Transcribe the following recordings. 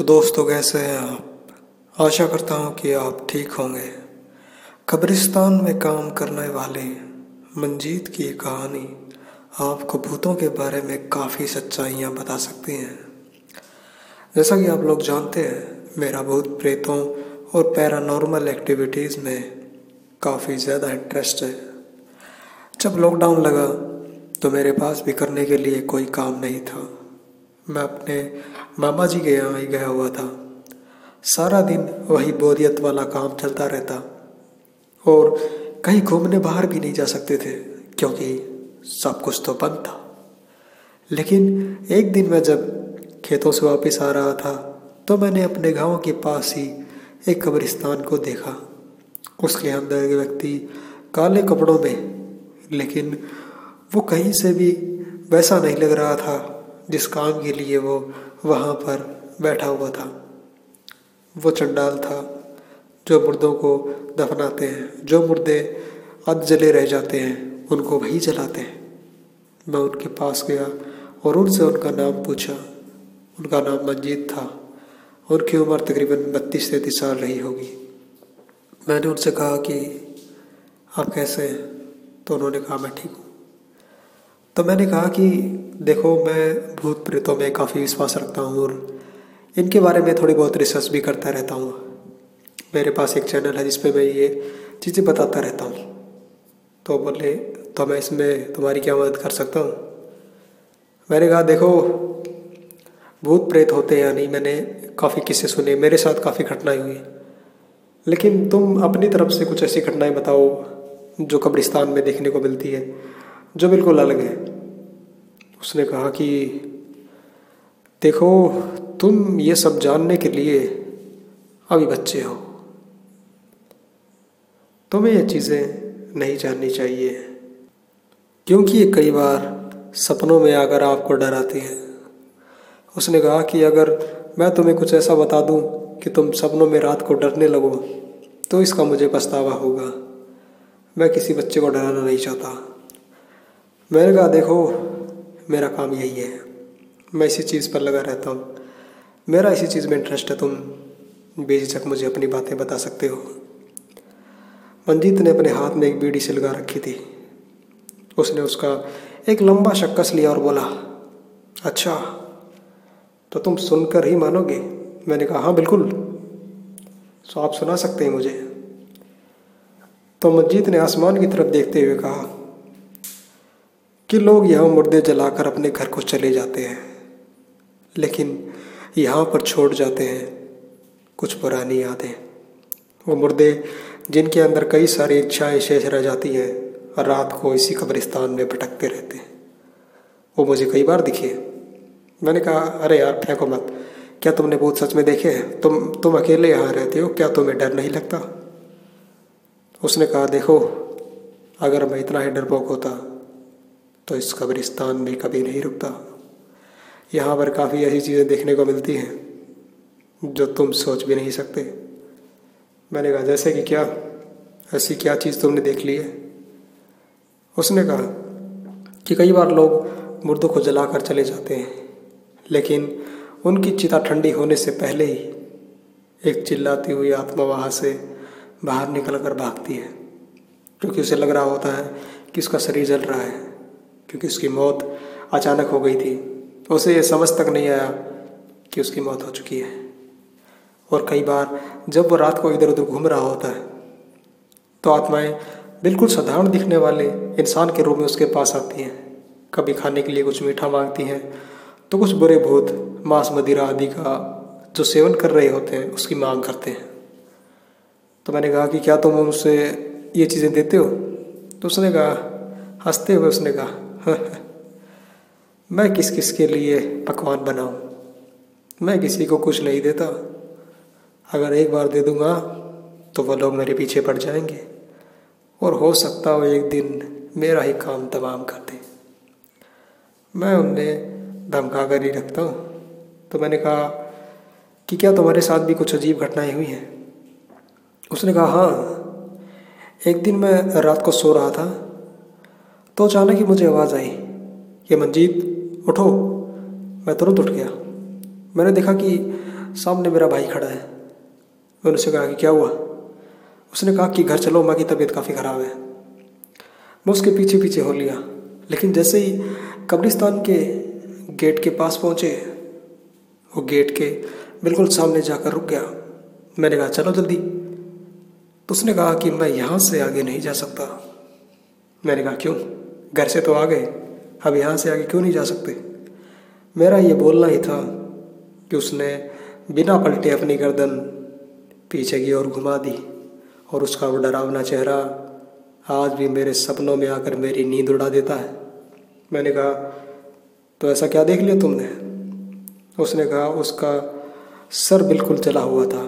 तो दोस्तों कैसे हैं आप। आशा करता हूं कि आप ठीक होंगे। कब्रिस्तान में काम करने वाले मंजीत की ये कहानी आपको भूतों के बारे में काफ़ी सच्चाइयां बता सकती हैं। जैसा कि आप लोग जानते हैं, मेरा भूत प्रेतों और पैरानॉर्मल एक्टिविटीज़ में काफ़ी ज़्यादा इंटरेस्ट है। जब लॉकडाउन लगा तो मेरे पास भी करने के लिए कोई काम नहीं था। मैं अपने मामा जी के यहाँ ही गया हुआ था। सारा दिन वही बोरियत वाला काम चलता रहता और कहीं घूमने बाहर भी नहीं जा सकते थे क्योंकि सब कुछ तो बंद था। लेकिन एक दिन मैं जब खेतों से वापस आ रहा था तो मैंने अपने गांव के पास ही एक कब्रिस्तान को देखा। उसके अंदर एक व्यक्ति काले कपड़ों में, लेकिन वो कहीं से भी वैसा नहीं लग रहा था जिस काम के लिए वो वहाँ पर बैठा हुआ था। वो चंडाल था जो मुर्दों को दफनाते हैं। जो मुर्दे अध जले रह जाते हैं उनको वही जलाते हैं। मैं उनके पास गया और उनसे उनका नाम पूछा। उनका नाम मंजीत था। उनकी उम्र तकरीबन 32-33 साल रही होगी। मैंने उनसे कहा कि आप कैसे हैं, तो उन्होंने कहा मैं ठीक हूँ। तो मैंने कहा कि देखो, मैं भूत प्रेतों में काफ़ी विश्वास रखता हूँ और इनके बारे में थोड़ी बहुत रिसर्च भी करता रहता हूँ। मेरे पास एक चैनल है जिस पे मैं ये चीज़ें बताता रहता हूँ। तो बोले तो मैं इसमें तुम्हारी क्या मदद कर सकता हूँ। मैंने कहा देखो, भूत प्रेत होते या नहीं, मैंने काफ़ी किस्से सुने, मेरे साथ काफ़ी घटनाएँ हुई, लेकिन तुम अपनी तरफ से कुछ ऐसी घटनाएँ बताओ जो कब्रिस्तान में देखने को मिलती है, जो बिल्कुल अलग है। उसने कहा कि देखो, तुम ये सब जानने के लिए अभी बच्चे हो, तुम्हें ये चीज़ें नहीं जाननी चाहिए क्योंकि ये कई बार सपनों में आकर आपको डराती हैं। उसने कहा कि अगर मैं तुम्हें कुछ ऐसा बता दूं कि तुम सपनों में रात को डरने लगो तो इसका मुझे पछतावा होगा। मैं किसी बच्चे को डराना नहीं चाहता। मैंने कहा देखो, मेरा काम यही है, मैं इसी चीज़ पर लगा रहता हूँ, मेरा इसी चीज़ में इंटरेस्ट है, तुम बेझिझक मुझे अपनी बातें बता सकते हो। मंजीत ने अपने हाथ में एक बीड़ी से लगा रखी थी। उसने उसका एक लंबा शक्कस लिया और बोला अच्छा, तो तुम सुनकर ही मानोगे। मैंने कहा हाँ बिल्कुल, तो आप सुना सकते हैं मुझे। तो मंजीत ने आसमान की तरफ देखते हुए कहा कि लोग यहाँ मुर्दे जलाकर अपने घर को चले जाते हैं, लेकिन यहाँ पर छोड़ जाते हैं कुछ पुरानी यादें। वो मुर्दे जिनके अंदर कई सारी इच्छाएं शेष रह जाती हैं और रात को इसी कब्रिस्तान में भटकते रहते हैं। वो मुझे कई बार दिखे। मैंने कहा अरे यार फेंको मत, क्या तुमने भूत सच में देखे हैं? तुम अकेले यहाँ रहते हो, क्या तुम्हें डर नहीं लगता? उसने कहा देखो, अगर मैं इतना ही डरपोक होता तो इस कब्रिस्तान में कभी नहीं रुकता। यहाँ पर काफ़ी ऐसी चीज़ें देखने को मिलती हैं जो तुम सोच भी नहीं सकते। मैंने कहा जैसे कि क्या, ऐसी क्या चीज़ तुमने देख ली है? उसने कहा कि कई बार लोग मुर्दों को जलाकर चले जाते हैं, लेकिन उनकी चिता ठंडी होने से पहले ही एक चिल्लाती हुई आत्मा वहाँ से बाहर निकल कर भागती है, क्योंकि उसे लग रहा होता है कि उसका शरीर जल रहा है, क्योंकि उसकी मौत अचानक हो गई थी। उसे ये समझ तक नहीं आया कि उसकी मौत हो चुकी है। और कई बार जब वो रात को इधर उधर घूम रहा होता है तो आत्माएं बिल्कुल साधारण दिखने वाले इंसान के रूप में उसके पास आती हैं। कभी खाने के लिए कुछ मीठा मांगती हैं, तो कुछ बुरे भूत मांस मदिरा आदि का जो सेवन कर रहे होते हैं उसकी मांग करते हैं। तो मैंने कहा कि क्या तुम उनसे ये चीज़ें देते हो? तो उसने कहा, हंसते हुए उसने कहा मैं किस किस के लिए पकवान बनाऊं? मैं किसी को कुछ नहीं देता। अगर एक बार दे दूंगा तो वो लोग मेरे पीछे पड़ जाएंगे और हो सकता हो एक दिन मेरा ही काम तमाम कर दें। मैं उन्हें धमका कर ही रखता हूँ। तो मैंने कहा कि क्या तुम्हारे साथ भी कुछ अजीब घटनाएं हुई हैं? उसने कहा हाँ, एक दिन मैं रात को सो रहा था तो अचानक ही मुझे आवाज़ आई कि मंजीत उठो। मैं तुरंत उठ गया। मैंने देखा कि सामने मेरा भाई खड़ा है। मैंने उससे कहा कि क्या हुआ? उसने कहा कि घर चलो, माँ की तबीयत काफ़ी ख़राब है। मैं उसके पीछे पीछे हो लिया, लेकिन जैसे ही कब्रिस्तान के गेट के पास पहुँचे, वो गेट के बिल्कुल सामने जाकर रुक गया। मैंने कहा चलो जल्दी, तो उसने कहा कि मैं यहाँ से आगे नहीं जा सकता। मैंने कहा क्यों? घर से तो आ गए, अब यहाँ से आगे क्यों नहीं जा सकते? मेरा ये बोलना ही था कि उसने बिना पलटे अपनी गर्दन पीछे की ओर घुमा दी और उसका वो डरावना चेहरा आज भी मेरे सपनों में आकर मेरी नींद उड़ा देता है। मैंने कहा तो ऐसा क्या देख लिया तुमने? उसने कहा उसका सर बिल्कुल जला हुआ था,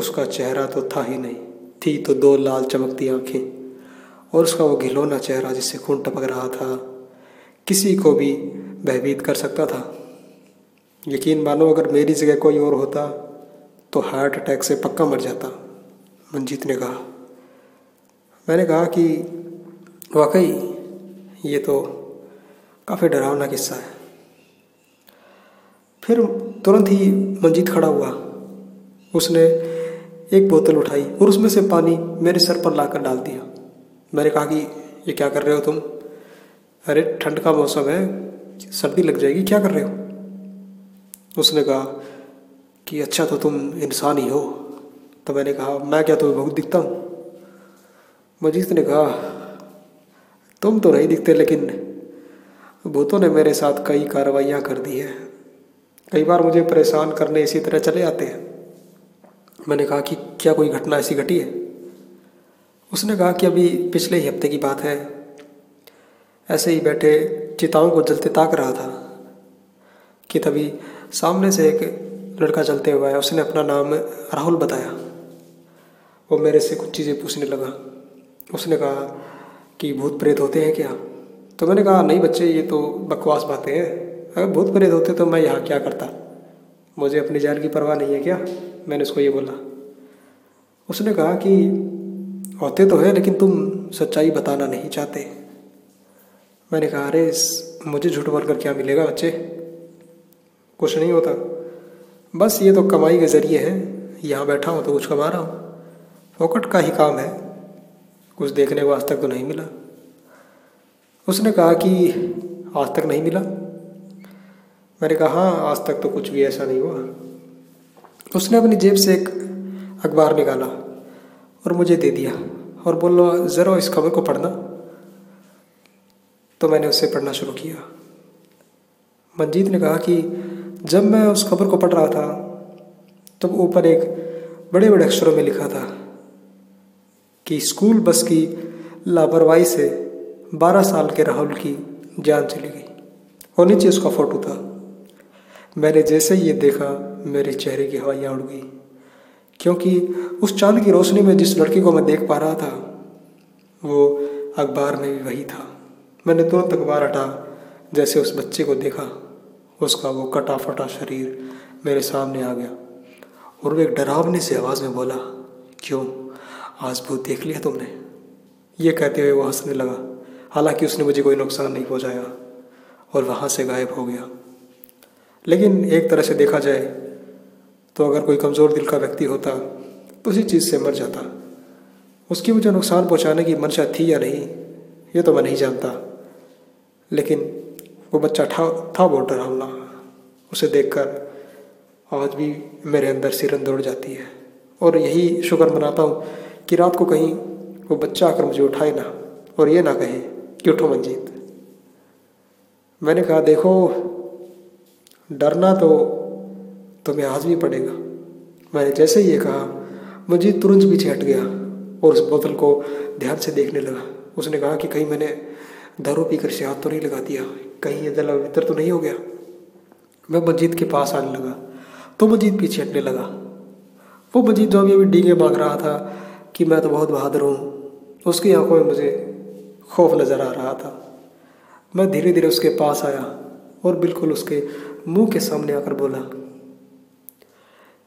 उसका चेहरा तो था ही नहीं, थी तो दो लाल चमकती आँखें और उसका वो घिलौना चेहरा जिससे खून टपक रहा था, किसी को भी भयभीत कर सकता था। यकीन मानो अगर मेरी जगह कोई और होता तो हार्ट अटैक से पक्का मर जाता, मंजीत ने कहा। मैंने कहा कि वाकई ये तो काफ़ी डरावना किस्सा है। फिर तुरंत ही मंजीत खड़ा हुआ, उसने एक बोतल उठाई और उसमें से पानी मेरे सर पर लाकर डाल दिया। मैंने कहा कि ये क्या कर रहे हो तुम? अरे ठंड का मौसम है, सर्दी लग जाएगी, क्या कर रहे हो? उसने कहा कि अच्छा तो तुम इंसान ही हो। तो मैंने कहा मैं क्या तुम्हें भूत दिखता हूँ? मंजीत ने कहा तुम तो नहीं दिखते, लेकिन भूतों ने मेरे साथ कई कार्रवाइयाँ कर दी हैं, कई बार मुझे परेशान करने इसी तरह चले आते हैं। मैंने कहा कि क्या कोई घटना ऐसी घटी है? उसने कहा कि अभी पिछले ही हफ्ते की बात है, ऐसे ही बैठे चिताओं को जलते ताक रहा था कि तभी सामने से एक लड़का चलते हुए आया। उसने अपना नाम राहुल बताया। वो मेरे से कुछ चीज़ें पूछने लगा। उसने कहा कि भूत प्रेत होते हैं क्या? तो मैंने कहा नहीं बच्चे, ये तो बकवास बातें हैं, अगर भूत प्रेत होते तो मैं यहाँ क्या करता, मुझे अपनी जान की परवाह नहीं है क्या? मैंने उसको ये बोला। उसने कहा कि होते तो हैं, लेकिन तुम सच्चाई बताना नहीं चाहते। मैंने कहा अरे मुझे झूठ बोल कर क्या मिलेगा बच्चे, कुछ नहीं होता, बस ये तो कमाई के ज़रिए है, यहाँ बैठा हूँ तो कुछ कमा रहा हूँ, फोकट का ही काम है, कुछ देखने को आज तक तो नहीं मिला। उसने कहा कि आज तक नहीं मिला? मैंने कहा हाँ, आज तक तो कुछ भी ऐसा नहीं हुआ। उसने अपनी जेब से एक अखबार निकाला और मुझे दे दिया और बोला ज़रा इस खबर को पढ़ना। तो मैंने उससे पढ़ना शुरू किया। मंजीत ने कहा कि जब मैं उस खबर को पढ़ रहा था तब ऊपर एक बड़े बड़े अक्षरों में लिखा था कि स्कूल बस की लापरवाही से 12 साल के राहुल की जान चली गई और नीचे उसका फोटो था। मैंने जैसे ये देखा मेरे चेहरे की हवाइयाँ उड़ गई, क्योंकि उस चांद की रोशनी में जिस लड़के को मैं देख पा रहा था वो अखबार में भी वही था। मैंने तुरंत अखबार हटा जैसे उस बच्चे को देखा, उसका वो कटा फटा शरीर मेरे सामने आ गया और वो एक डरावनी सी आवाज़ में बोला क्यों आज भूत देख लिया तुमने? ये कहते हुए वो हंसने लगा, हालांकि उसने मुझे कोई नुकसान नहीं पहुंचाया और वहाँ से गायब हो गया। लेकिन एक तरह से देखा जाए तो अगर कोई कमज़ोर दिल का व्यक्ति होता तो उसी चीज़ से मर जाता। उसकी मुझे नुकसान पहुँचाने की मंशा थी या नहीं ये तो मैं नहीं जानता, लेकिन वो बच्चा था बहुत डरावना। उसे देखकर आज भी मेरे अंदर सिरन दौड़ जाती है और यही शुक्र मनाता हूँ कि रात को कहीं वो बच्चा आकर मुझे उठाए ना और ये ना कहे कि उठो मंजीत। मैंने कहा देखो डरना तो तुम्हें आज भी पड़ेगा। मैंने जैसे ही ये कहा मंजीत तुरंत पीछे हट गया और उस बोतल को ध्यान से देखने लगा। उसने कहा कि कहीं मैंने दारू पीकर से हाथ तो नहीं लगा दिया, कहीं ये जला भीतर तो नहीं हो गया। मैं मंजीत के पास आने लगा तो मंजीत पीछे हटने लगा। वो मंजीत जो अभी डींगे मांग रहा था कि मैं तो बहुत बहादुर हूँ, उसकी आंखों में मुझे खौफ नज़र आ रहा था। मैं धीरे धीरे उसके पास आया और बिल्कुल उसके मुंह के सामने आकर बोला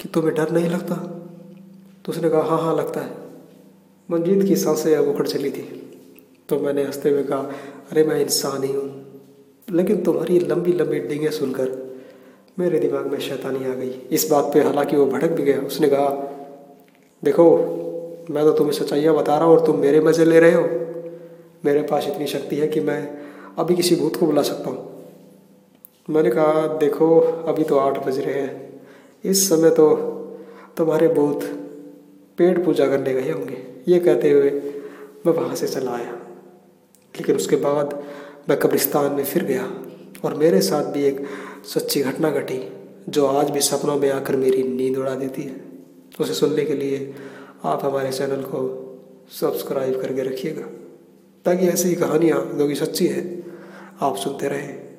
कि तुम्हें डर नहीं लगता? तो उसने कहा हाँ हाँ लगता है। मंजीत की सांसें अब उखड़ चली थी। तो मैंने हंसते हुए कहा अरे मैं इंसान ही हूँ, लेकिन तुम्हारी लंबी लंबी डींगें सुनकर मेरे दिमाग में शैतानी आ गई इस बात पे, हालांकि वो भड़क भी गया। उसने कहा, देखो मैं तो तुम्हें सच्चाइयाँ बता रहा हूँ और तुम मेरे मज़े ले रहे हो। मेरे पास इतनी शक्ति है कि मैं अभी किसी भूत को बुला सकता हूँ। मैंने कहा, देखो अभी तो 8 बज रहे हैं, इस समय तो तुम्हारे भूत पेट पूजा करने गए होंगे। ये कहते हुए मैं वहाँ से चला आया। लेकिन उसके बाद मैं कब्रिस्तान में फिर गया और मेरे साथ भी एक सच्ची घटना घटी जो आज भी सपनों में आकर मेरी नींद उड़ा देती है। उसे सुनने के लिए आप हमारे चैनल को सब्सक्राइब करके रखिएगा ताकि ऐसी कहानियाँ जो कि सच्ची है आप सुनते रहें।